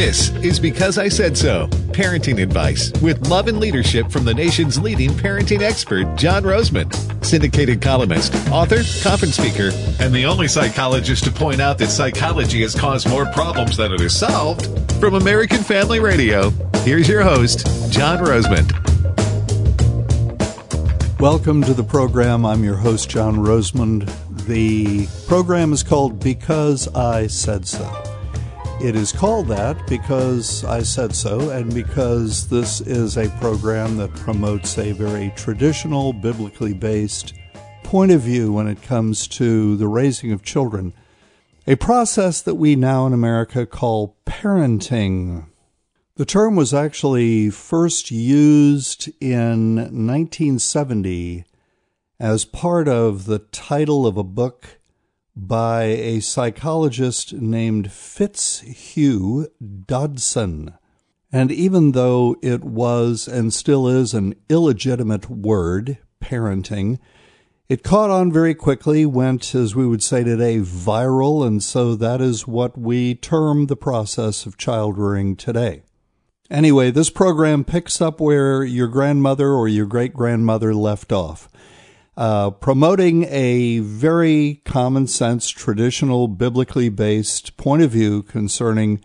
This is Because I Said So, parenting advice with love and leadership from the nation's leading parenting expert, John Rosemond, syndicated columnist, author, conference speaker, and the only psychologist to point out that psychology has caused more problems than it has solved. From American Family Radio, here's your host, John Rosemond. Welcome to the program. I'm your host, John Rosemond. The program is called Because I Said So. It is called that because I said so, and because this is a program that promotes a very traditional, biblically based point of view when it comes to the raising of children, a process that we now in America call parenting. The term was actually first used in 1970 as part of the title of a book by a psychologist named Fitzhugh Dodson. And even though it was and still is an illegitimate word, parenting, it caught on very quickly, went, as we would say today, viral, and so that is what we term the process of child rearing today. Anyway, this program picks up where your grandmother or your great-grandmother left off. Promoting a very common-sense, traditional, biblically-based point of view concerning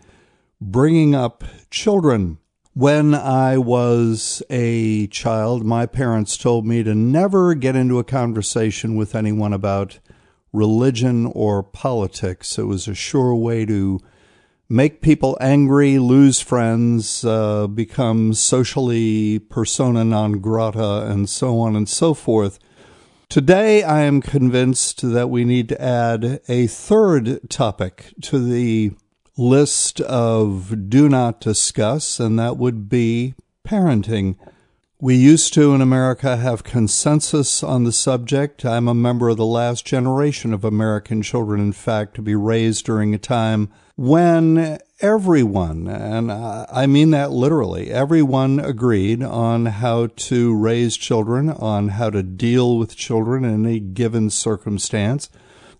bringing up children. When I was a child, my parents told me to never get into a conversation with anyone about religion or politics. It was a sure way to make people angry, lose friends, become socially persona non grata, and so on and so forth. Today, I am convinced that we need to add a third topic to the list of do not discuss, and that would be parenting. We used to, in America, have consensus on the subject. I'm a member of the last generation of American children, in fact, to be raised during a time when everyone, and I mean that literally, everyone agreed on how to raise children, on how to deal with children in a given circumstance.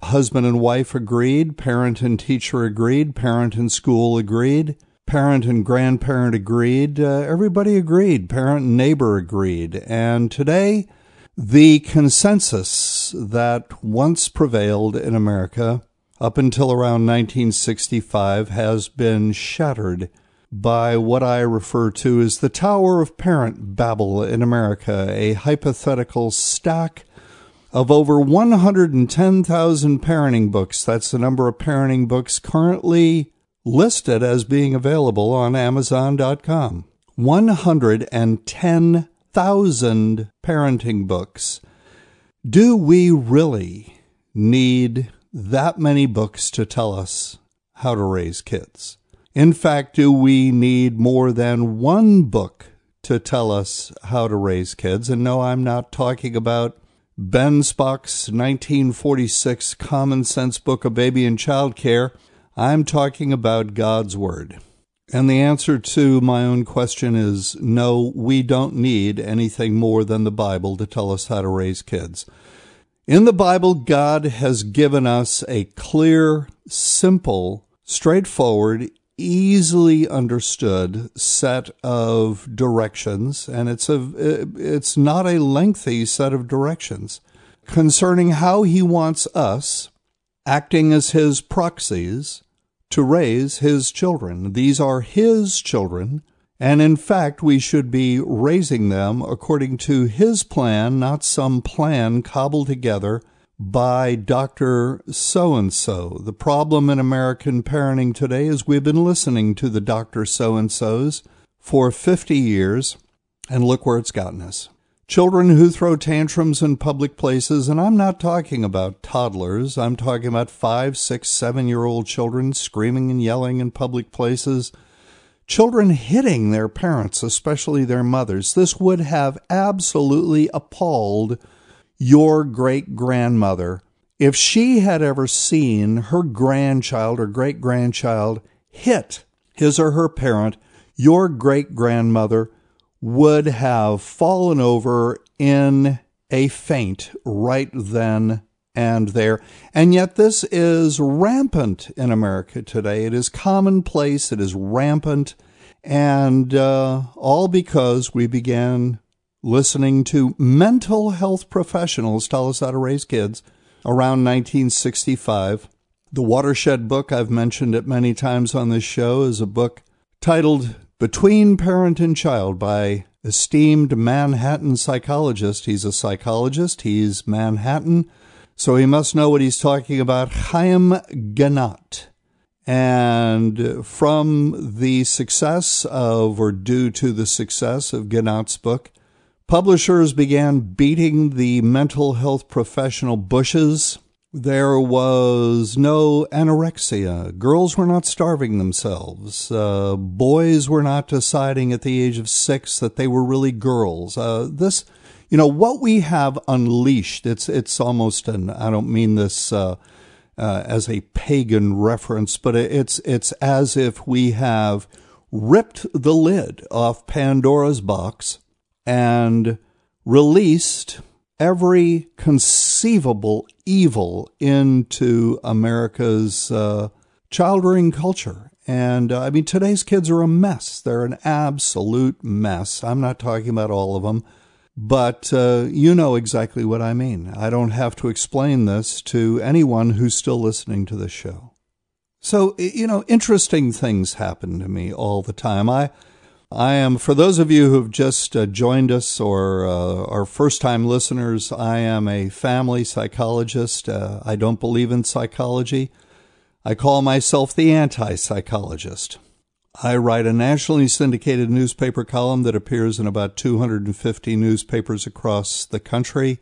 Husband and wife agreed, parent and teacher agreed, parent and school agreed, parent and grandparent agreed, everybody agreed, parent and neighbor agreed. And today, the consensus that once prevailed in America up until around 1965 has been shattered by what I refer to as the Tower of Parent Babel in America, a hypothetical stack of over 110,000 parenting books. That's the number of parenting books currently listed as being available on Amazon.com. 110,000 parenting books. Do we really need that many books to tell us how to raise kids? In fact, do we need more than one book to tell us how to raise kids? And no, I'm not talking about Ben Spock's 1946 Common Sense Book of Baby and Child Care. I'm talking about God's Word. And the answer to my own question is no, we don't need anything more than the Bible to tell us how to raise kids. In the Bible, God has given us a clear, simple, straightforward, easily understood set of directions, and it's not a lengthy set of directions concerning how He wants us, acting as His proxies, to raise His children. These are His children, and in fact, we should be raising them according to His plan, not some plan cobbled together by Dr. So-and-so. The problem in American parenting today is we've been listening to the Dr. So-and-sos for 50 years, and look where it's gotten us. Children who throw tantrums in public places, and I'm not talking about toddlers. I'm talking about 5, 6, 7-year-old children screaming and yelling in public places. Children hitting their parents, especially their mothers. This would have absolutely appalled your great-grandmother if she had ever seen her grandchild or great-grandchild hit his or her parent. Your great-grandmother would have fallen over in a faint right then and there. And yet this is rampant in America today. It is commonplace. It is rampant. And all because we began listening to mental health professionals tell us how to raise kids around 1965. The watershed book, I've mentioned it many times on this show, is a book titled Between Parent and Child by esteemed Manhattan psychologist. He's a psychologist. He's Manhattan. So he must know what he's talking about. Chaim Ganat. And from the success of, or due to the success of Ganat's book, publishers began beating the mental health professional bushes. There was no anorexia. Girls were not starving themselves. Boys were not deciding at the age of 6 that they were really girls. This, you know, what we have unleashed, it's almost an, I don't mean this as a pagan reference, but it's as if we have ripped the lid off Pandora's box and released every conceivable evil into America's child rearing culture. And I mean, today's kids are a mess. They're an absolute mess. I'm not talking about all of them, but you know exactly what I mean. I don't have to explain this to anyone who's still listening to this show. So, you know, interesting things happen to me all the time. I am, for those of you who have just joined us or are first-time listeners, I am a family psychologist. I don't believe in psychology. I call myself the anti-psychologist. I write a nationally syndicated newspaper column that appears in about 250 newspapers across the country.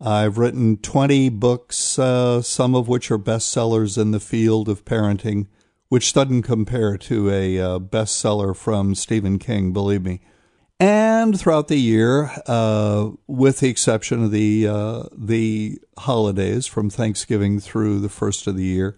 I've written 20 books, some of which are bestsellers in the field of parenting, which doesn't compare to a bestseller from Stephen King, believe me. And throughout the year, with the exception of the holidays from Thanksgiving through the first of the year,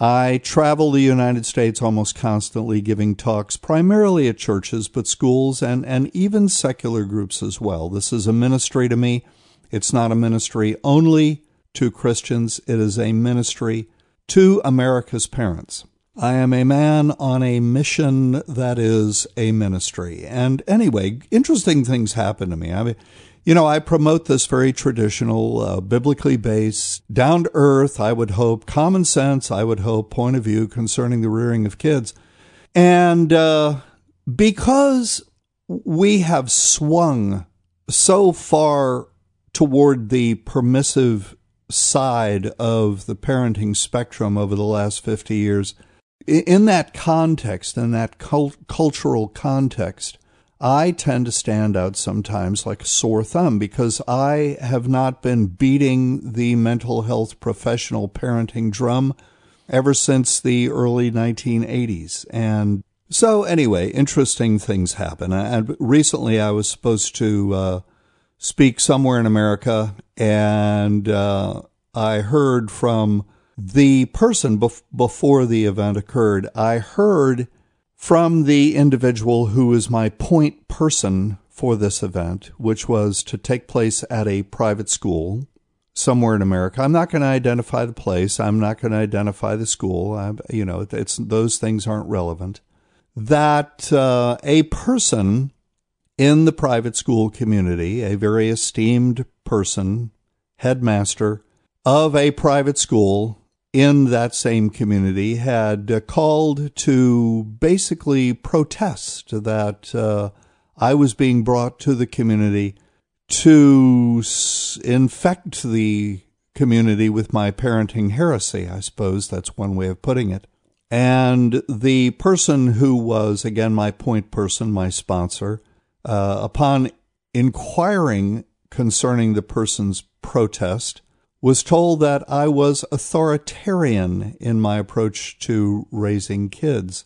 I travel the United States almost constantly giving talks, primarily at churches, but schools and even secular groups as well. This is a ministry to me. It's not a ministry only to Christians. It is a ministry to America's parents. I am a man on a mission that is a ministry. And anyway, interesting things happen to me. I mean, you know, I promote this very traditional, biblically based, down to earth, I would hope, common sense, I would hope, point of view concerning the rearing of kids. And because we have swung so far toward the permissive side of the parenting spectrum over the last 50 years, in that context, in that cultural context, I tend to stand out sometimes like a sore thumb because I have not been beating the mental health professional parenting drum ever since the early 1980s. And so anyway, interesting things happen. And recently I was supposed to speak somewhere in America, and I heard from the person before the event occurred, I heard from the individual who was my point person for this event, which was to take place at a private school somewhere in America. I'm not going to identify the place. I'm not going to identify the school. You know, it's those things aren't relevant. That a person in the private school community, a very esteemed person, headmaster of a private school in that same community, had called to basically protest that I was being brought to the community to infect the community with my parenting heresy, I suppose that's one way of putting it. And the person who was, again, my point person, my sponsor, upon inquiring concerning the person's protest, was told that I was authoritarian in my approach to raising kids.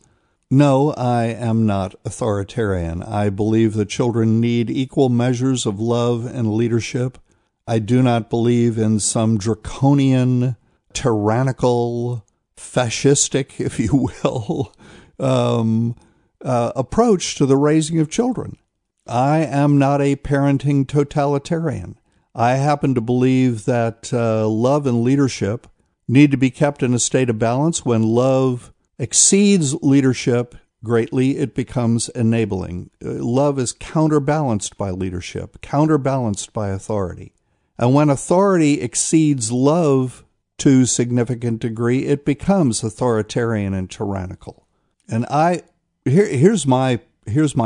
No, I am not authoritarian. I believe that children need equal measures of love and leadership. I do not believe in some draconian, tyrannical, fascistic, if you will, approach to the raising of children. I am not a parenting totalitarian. I happen to believe that love and leadership need to be kept in a state of balance. When love exceeds leadership greatly, it becomes enabling. Love is counterbalanced by leadership, counterbalanced by authority. And when authority exceeds love to a significant degree, it becomes authoritarian and tyrannical. And here's my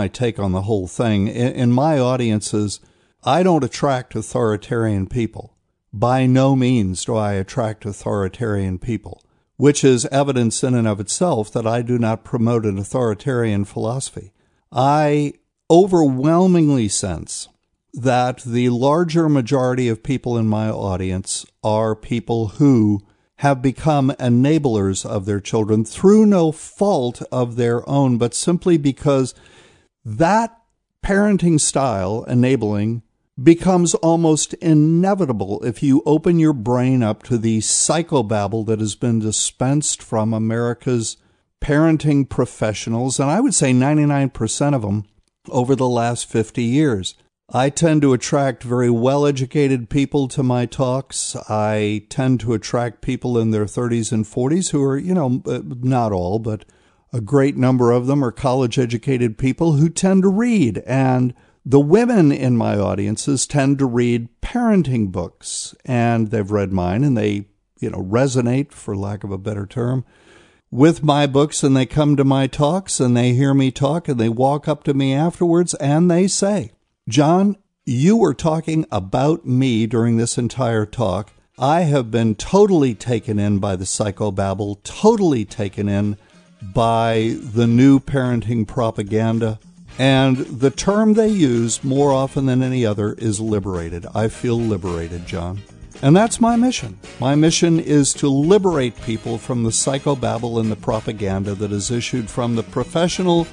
take on the whole thing. In my audiences, I don't attract authoritarian people. By no means do I attract authoritarian people, which is evidence in and of itself that I do not promote an authoritarian philosophy. I overwhelmingly sense that the larger majority of people in my audience are people who have become enablers of their children through no fault of their own, but simply because that parenting style, enabling, becomes almost inevitable if you open your brain up to the psychobabble that has been dispensed from America's parenting professionals, and I would say 99% of them over the last 50 years. I tend to attract very well-educated people to my talks. I tend to attract people in their 30s and 40s who are, not all, but a great number of them are college-educated people who tend to read, and the women in my audiences tend to read parenting books, and they've read mine, and they, resonate, for lack of a better term, with my books, and they come to my talks, and they hear me talk, and they walk up to me afterwards, and they say, "John, you were talking about me during this entire talk. I have been totally taken in by the psychobabble, totally taken in by the new parenting propaganda. And the term they use more often than any other is liberated. I feel liberated, John." And that's my mission. My mission is to liberate people from the psychobabble and the propaganda that is issued from the professional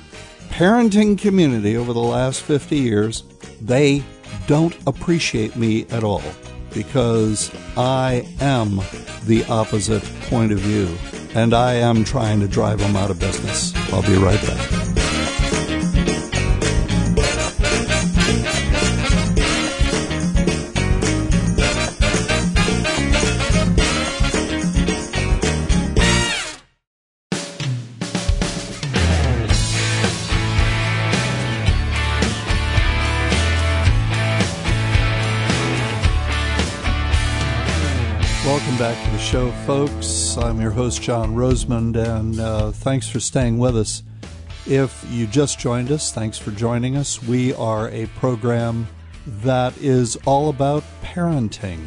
parenting community over the last 50 years. They don't appreciate me at all because I am the opposite point of view, and I am trying to drive them out of business. I'll be right back. Welcome back to the show, folks. I'm your host, John Rosemond, and thanks for staying with us. If you just joined us, thanks for joining us. We are a program that is all about parenting,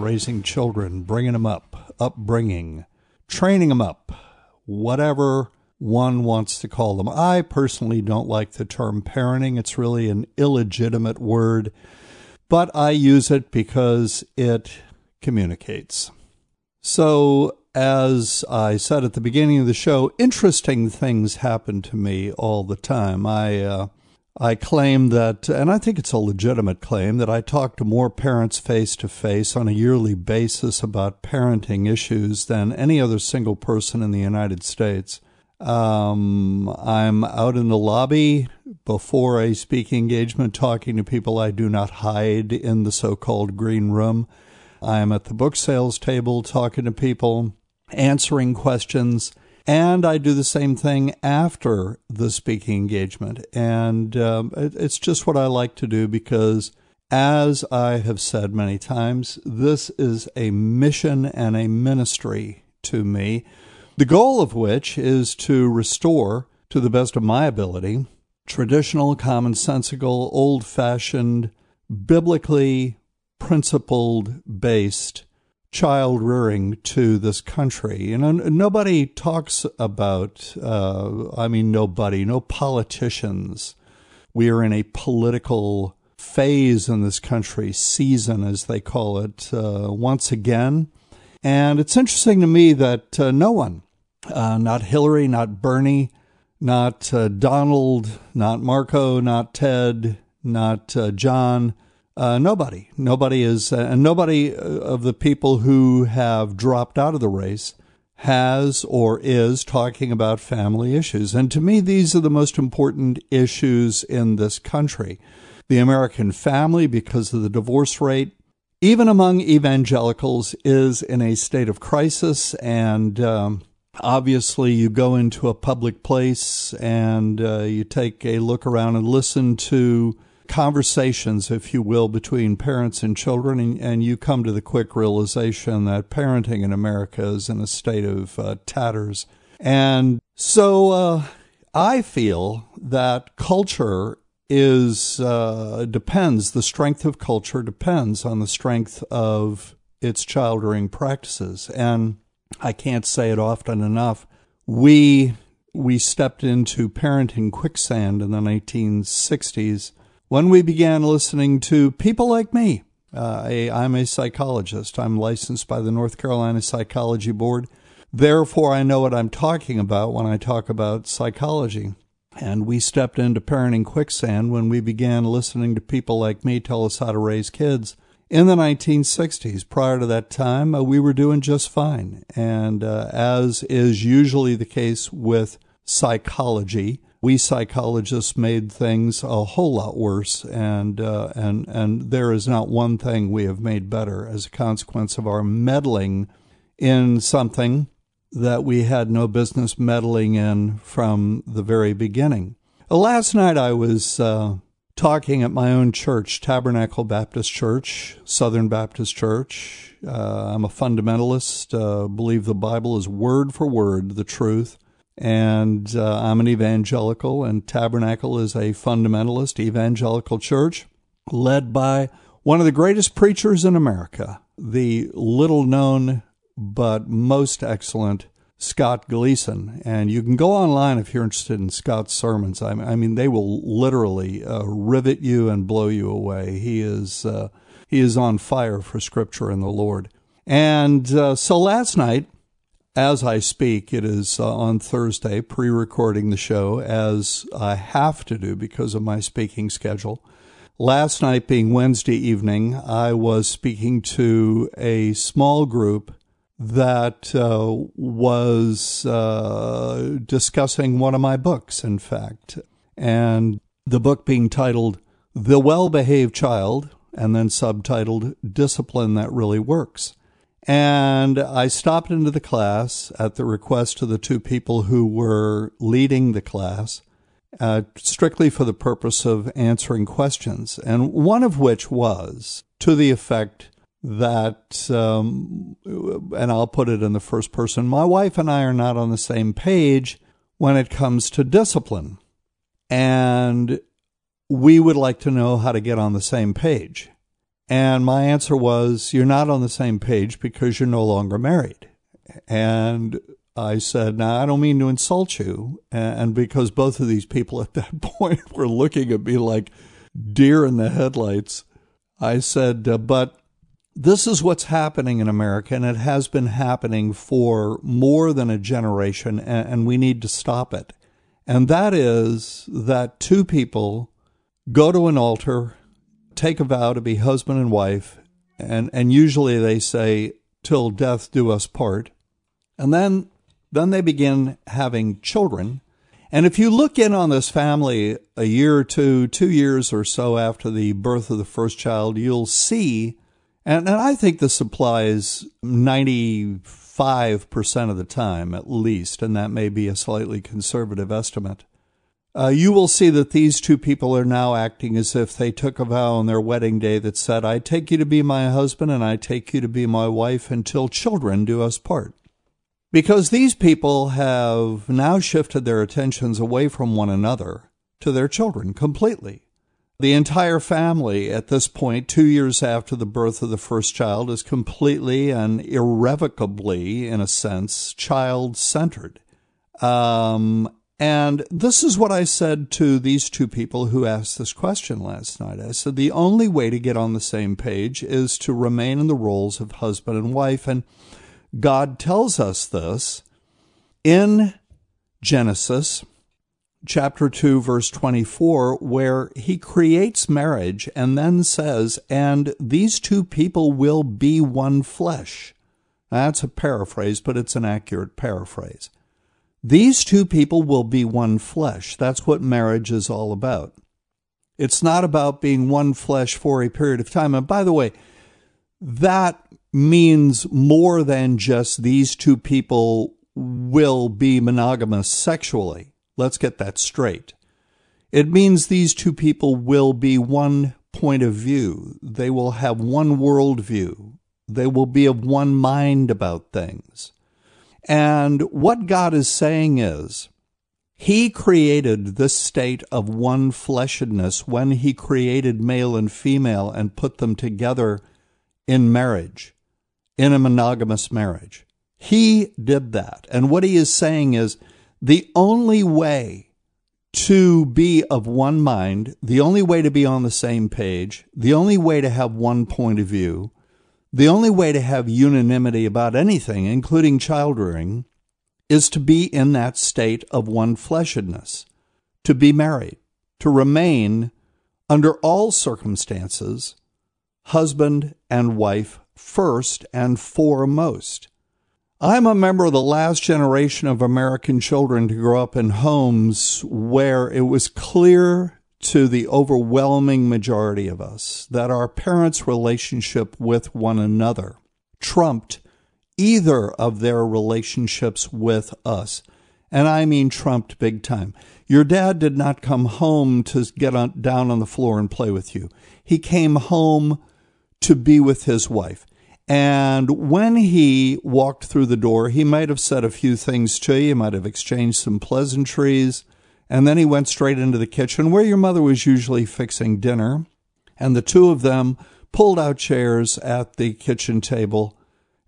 raising children, bringing them up, upbringing, training them up, whatever one wants to call them. I personally don't like the term parenting. It's really an illegitimate word, but I use it because it communicates. So, as I said at the beginning of the show, interesting things happen to me all the time. I claim that, and I think it's a legitimate claim, that I talk to more parents face to face on a yearly basis about parenting issues than any other single person in the United States. I'm out in the lobby before a speaking engagement talking to people. I do not hide in the so-called green room. I'm at the book sales table talking to people, answering questions, and I do the same thing after the speaking engagement. And it's just what I like to do because, as I have said many times, this is a mission and a ministry to me, the goal of which is to restore, to the best of my ability, traditional, commonsensical, old-fashioned, biblically principled-based child rearing to this country. Nobody talks about, no politicians. We are in a political phase in this country, season as they call it, once again. And it's interesting to me that no one, not Hillary, not Bernie, not Donald, not Marco, not Ted, not John, nobody is, and nobody of the people who have dropped out of the race has or is talking about family issues. And to me, these are the most important issues in this country. the American family because of the divorce rate, even among evangelicals, is in a state of crisis. And obviously you go into a public place and you take a look around and listen to conversations, if you will, between parents and children, and you come to the quick realization that parenting in America is in a state of tatters. And so I feel that culture is depends, the strength of culture depends on the strength of its child rearing practices. And I can't say it often enough. We stepped into parenting quicksand in the 1960s when we began listening to people like me. I'm a psychologist. I'm licensed by the North Carolina Psychology Board. Therefore, I know what I'm talking about when I talk about psychology. And we stepped into parenting quicksand when we began listening to people like me tell us how to raise kids in the 1960s. Prior to that time, we were doing just fine. And as is usually the case with psychology, we psychologists made things a whole lot worse. And there is not one thing we have made better as a consequence of our meddling in something that we had no business meddling in from the very beginning. Last night I was talking at my own church, Tabernacle Baptist Church, Southern Baptist Church. I'm a fundamentalist, believe the Bible is word for word the truth, and I'm an evangelical, and Tabernacle is a fundamentalist evangelical church led by one of the greatest preachers in America, the little-known but most excellent Scott Gleason. And you can go online if you're interested in Scott's sermons. I mean, they will literally rivet you and blow you away. He is on fire for Scripture and the Lord. And so last night, as I speak, it is on Thursday, pre-recording the show, as I have to do because of my speaking schedule. Last night being Wednesday evening, I was speaking to a small group that was discussing one of my books, in fact, and the book being titled The Well-Behaved Child, and then subtitled Discipline That Really Works. And I stopped into the class at the request of the two people who were leading the class, strictly for the purpose of answering questions, and one of which was to the effect that, and I'll put it in the first person, my wife and I are not on the same page when it comes to discipline, and we would like to know how to get on the same page. And my answer was, you're not on the same page because you're no longer married. And I said, now, I don't mean to insult you, and because both of these people at that point were looking at me like deer in the headlights, I said, but this is what's happening in America, and it has been happening for more than a generation, and we need to stop it. And that is that two people go to an altar, take a vow to be husband and wife, and usually they say, till death do us part. And then they begin having children. And if you look in on this family a year or two, 2 years or so after the birth of the first child, you'll see, and I think this applies 95% of the time, at least, and that may be a slightly conservative estimate, you will see that these two people are now acting as if they took a vow on their wedding day that said, I take you to be my husband and I take you to be my wife until children do us part. Because these people have now shifted their attentions away from one another to their children completely. The entire family at this point, 2 years after the birth of the first child, is completely and irrevocably, in a sense, child-centered. And this is what I said to these two people who asked this question last night. I said, the only way to get on the same page is to remain in the roles of husband and wife. And God tells us this in Genesis chapter 2, verse 24, where he creates marriage and then says, and these two people will be one flesh. Now, that's a paraphrase, but it's an accurate paraphrase. These two people will be one flesh. That's what marriage is all about. It's not about being one flesh for a period of time. And by the way, that means more than just these two people will be monogamous sexually. Let's get that straight. It means these two people will be one point of view. They will have one worldview. They will be of one mind about things. And what God is saying is, He created this state of one fleshedness when He created male and female and put them together in marriage, in a monogamous marriage. He did that. And what He is saying is the only way to be of one mind, the only way to be on the same page, the only way to have one point of view, the only way to have unanimity about anything, including child rearing, is to be in that state of one-fleshedness, to be married, to remain under all circumstances, husband and wife first and foremost. I'm a member of the last generation of American children to grow up in homes where it was clear to the overwhelming majority of us that our parents' relationship with one another trumped either of their relationships with us. And I mean trumped big time. Your dad did not come home to get down on the floor and play with you. He came home to be with his wife. And when he walked through the door, he might have said a few things to you. He might have exchanged some pleasantries. And then he went straight into the kitchen where your mother was usually fixing dinner. And the two of them pulled out chairs at the kitchen table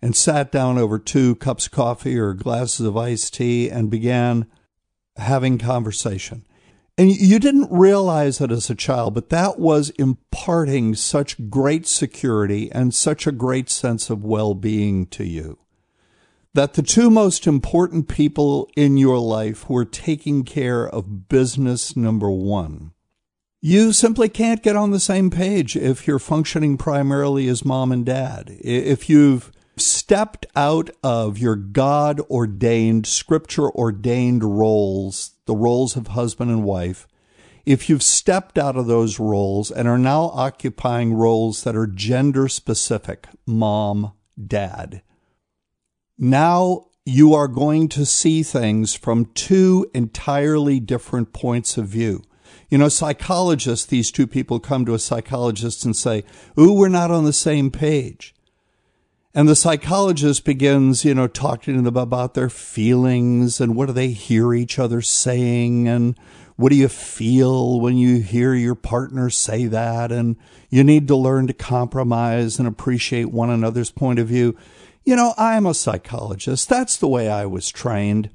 and sat down over 2 cups of coffee or glasses of iced tea and began having conversation. And you didn't realize it as a child, but that was imparting such great security and such a great sense of well-being to you, that the two most important people in your life were taking care of business number one. You simply can't get on the same page if you're functioning primarily as mom and dad. If you've stepped out of your God-ordained, Scripture-ordained roles, the roles of husband and wife, if you've stepped out of those roles and are now occupying roles that are gender-specific, mom, dad, now you are going to see things from two entirely different points of view. You know, psychologists, these two people come to a psychologist and say, ooh, we're not on the same page. And the psychologist begins, you know, talking to them about their feelings and what do they hear each other saying and what do you feel when you hear your partner say that, and you need to learn to compromise and appreciate one another's point of view. You know, I'm a psychologist. That's the way I was trained.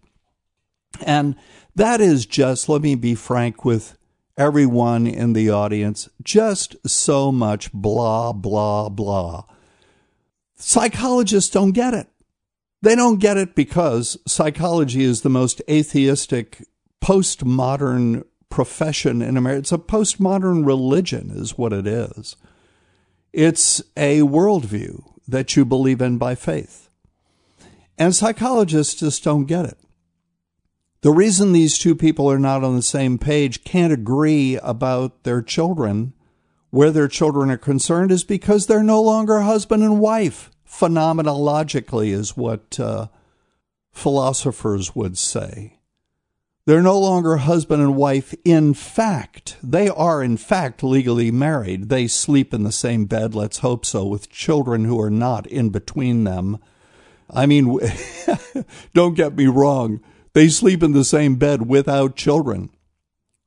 And that is just, let me be frank with everyone in the audience, just so much blah, blah, blah. Psychologists don't get it. They don't get it because psychology is the most atheistic, postmodern profession in America. It's a postmodern religion is what it is. It's a worldview that you believe in by faith. And psychologists just don't get it. The reason these two people are not on the same page, can't agree about their children, where their children are concerned, is because they're no longer husband and wife. Phenomenologically is what philosophers would say. They're no longer husband and wife in fact. They are in fact legally married. They sleep in the same bed, let's hope so, with children who are not in between them. I mean, don't get me wrong. They sleep in the same bed without children.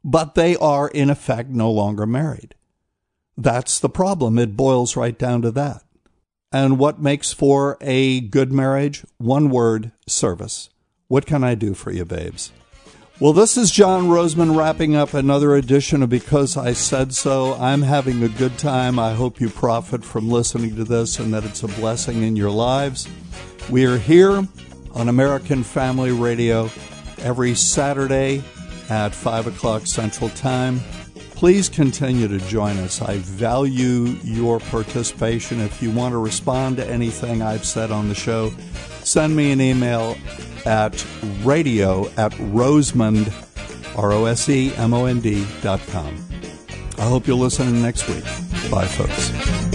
But they are in effect no longer married. That's the problem. It boils right down to that. And what makes for a good marriage? One word, service. What can I do for you, babes? Well, this is John Rosemond wrapping up another edition of Because I Said So. I'm having a good time. I hope you profit from listening to this and that it's a blessing in your lives. We are here on American Family Radio every Saturday at 5 o'clock Central Time. Please continue to join us. I value your participation. If you want to respond to anything I've said on the show, send me an email at radio@rosemond.com. I hope you'll listen next week. Bye, folks.